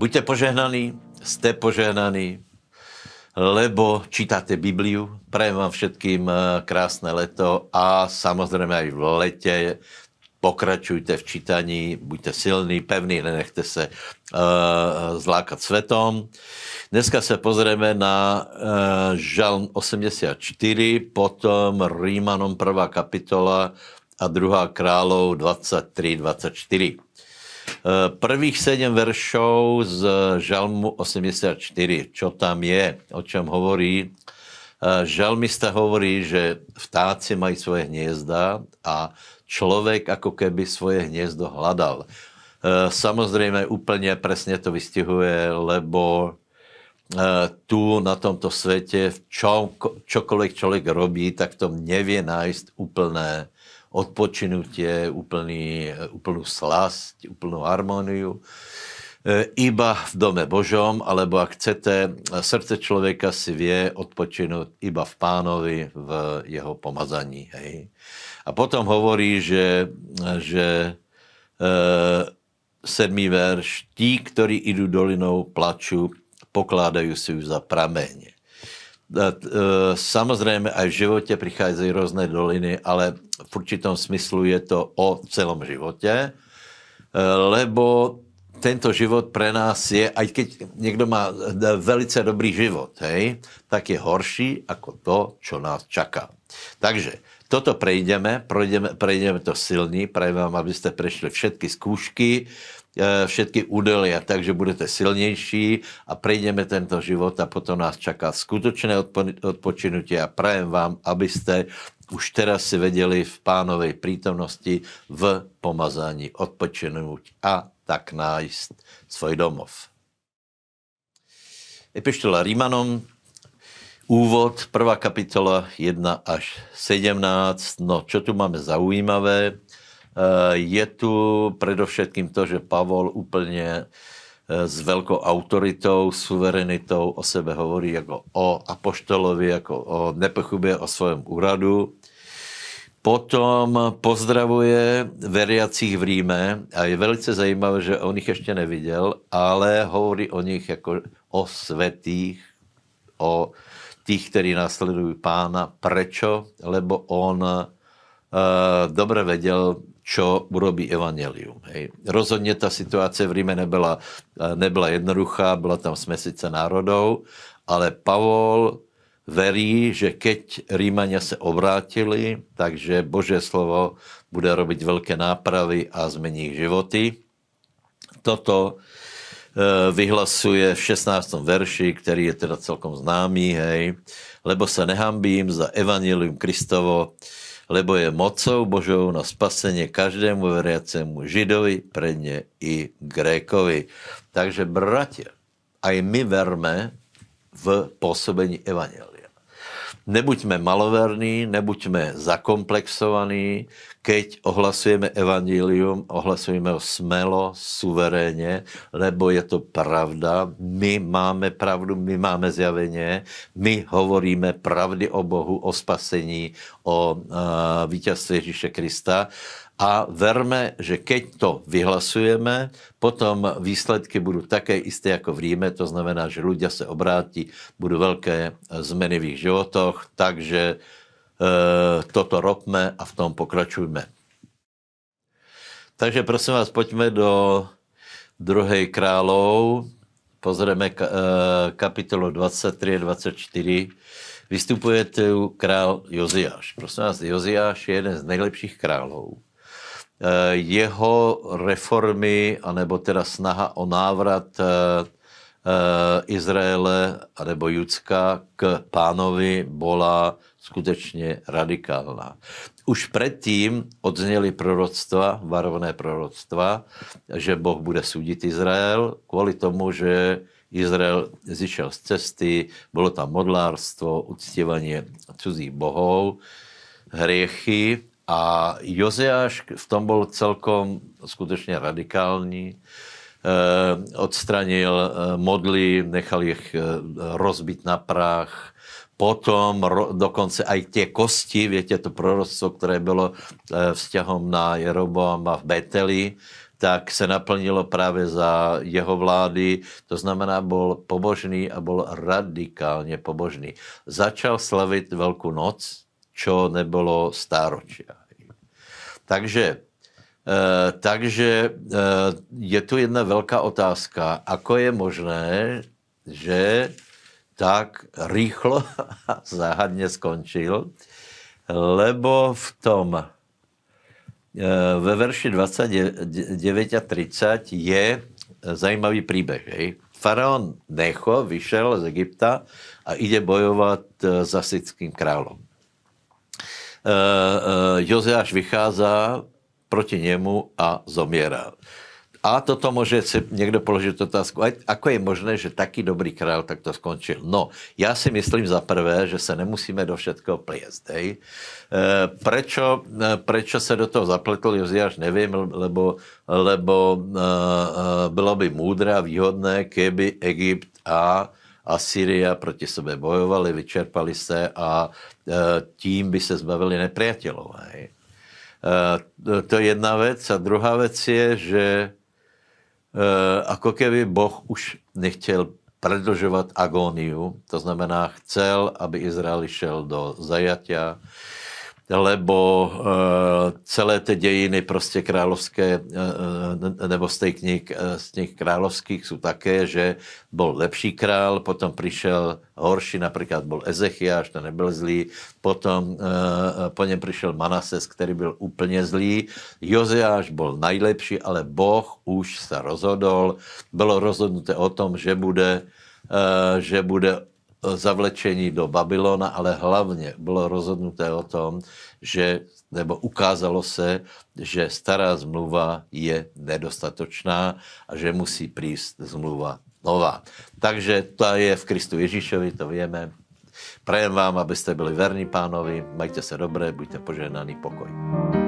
Buďte požehnaní, ste požehnaní, lebo čítate Bibliu. Prajem vám všetkým krásne leto a samozrejme aj v lete pokračujte v čítaní, buďte silní, pevní, nenechte se zlákat svetom. Dneska se pozrieme na Žalm 84, potom Rímanom 1. kapitola a 2. králov 23-24. Prvých 7 veršov z Žalmu 84, čo tam je, o čom hovorí. Žalmista hovorí, že vtáci mají svoje hniezda a človek ako keby svoje hniezdo hľadal. Samozrejme, úplne presne to vystihuje, lebo tu na tomto svete, čokoľvek človek robí, tak to nevie nájsť úplné odpočinutie, úplnú slasť, úplnú harmóniu. Iba v dome Božom, alebo ak chcete, srdce človeka si vie odpočinúť iba v Pánovi, v jeho pomazaní. Hej. A potom hovorí, že 7. verš, tí, ktorí idú dolinou plaču, pokládajú si ju za prameň. Samozrejme, aj v živote prichádzajú rôzne doliny, ale v určitom smyslu je to o celom živote, lebo tento život pre nás je, aj keď niekto má velice dobrý život, hej, tak je horší ako to, čo nás čaká. Takže toto prejdeme to silný, prajem vám, aby ste prešli všetky skúšky, všetky údelia, takže budete silnejší a prejdeme tento život a potom nás čaká skutočné odpočinutie a prajem vám, aby ste už teraz si vedeli v Pánovej prítomnosti v pomazaní odpočinúť a tak nájsť svoj domov. Epištola Rimanom, úvod, 1. kapitola 1 až 17. No, čo tu máme zaujímavé? Je tu predovšetkým to, že Pavol úplne s veľkou autoritou, suverenitou o sebe hovorí ako o apoštolovi, ako o nepochybuje o svojom úradu. Potom pozdravuje veriacich v Ríme a je velice zajímavé, že on ich ešte nevidel, ale hovorí o nich ako o svätých, o tých, ktorí nasledujú Pána. Prečo? Lebo on dobre vedel, čo urobí evanjelium. Hej. Rozhodne tá situácia v Ríme nebola jednoduchá, bola tam smesica národov, ale Pavol verí, že keď Rímania sa obrátili, takže Božie slovo bude robiť veľké nápravy a zmení ich životy. Toto vyhlasuje v 16. verši, ktorý je teda celkom známy, hej, lebo sa nehambím za evanjelium Kristovo, lebo je mocou Božou na spasenie každému veriacemu, Židovi, predne i Grékovi. Takže, bratia, aj my verme v pôsobení evanjelia. Nebuďme maloverní, nebuďme zakomplexovaní, keď ohlasujeme evanjelium, ohlasujeme ho smelo, suverénne, lebo je to pravda, my máme pravdu, my máme zjavenie, my hovoríme pravdy o Bohu, o spasení, o víťazstve Ježíše Krista a verme, že keď to vyhlasujeme, potom výsledky budú také isté ako v Ríme, to znamená, že ľudia sa obráti, budú veľké zmeny v ich životoch, takže toto robme a v tom pokračujme. Takže prosím vás, poďme do 2. králov, pozrieme kapitolu 23-24, vystupuje tu král Joziáš. Prosím vás, Joziáš je jeden z najlepších králov. Jeho reformy, anebo teda snaha o návrat Izraele, alebo Jucka k Pánovi bola skutečne radikálna. Už predtým odzneli proroctva, varovné proroctva, že Boh bude súdiť Izrael kvôli tomu, že Izrael zišiel z cesty, bolo tam modlárstvo, uctievanie cudzích bohov, hriechy a Joziáš v tom bol celkom skutočne radikálny. Odstranil modly, nechal ich rozbiť na prach. Potom dokonce aj tie kosti, viete, to proroctvo, ktoré bolo vzťahom na Jeroboama v Beteli, tak se naplnilo právě za jeho vlády. To znamená, byl pobožný a byl radikálně pobožný. Začal slavit Velkou noc, čo nebylo stáročí. Takže je tu jedna velká otázka. Ako je možné, že tak rýchlo a záhadně skončil, lebo v tom ve verši 29 a 30 je zajímavý príbeh. Faraón Necho vyšel z Egypta a ide bojovat s asýrským králom. Joziáš vychází proti němu a zomírá. A toto může si někdo položit otázku, ako je možné, že taký dobrý král takto skončil. No, já si myslím za prvé, že se nemusíme do všetkého pliesť. Prečo se do toho zapletl Joziáš, nevím, lebo bylo by múdre a výhodné, keby Egypt a Syria proti sebe bojovali, vyčerpali se a tím by se zbavili nepriateľov. To je jedna věc. A druhá věc je, že ako keby Boh už nechtěl predlžovat agóniu, to znamená chcel, aby Izrael šel do zajatia, lebo celé ty dějiny prostě královské, nebo z těch královských jsou také, že byl lepší král, potom přišel horší, například byl Ezechiáš, ten nebyl zlý, potom po něm přišel Manases, který byl úplně zlý, Joziáš byl nejlepší, ale Boh už se rozhodl, bylo rozhodnuté o tom, že bude zavlečení do Babylona, ale hlavně bylo rozhodnuté o tom, že, nebo ukázalo se, že stará zmluva je nedostatočná a že musí prísť zmluva nová. Takže to je v Kristu Ježíšovi, to vieme. Prajem vám, aby ste byli verní pánovi, majte se dobré, buďte požehnaný, pokoj.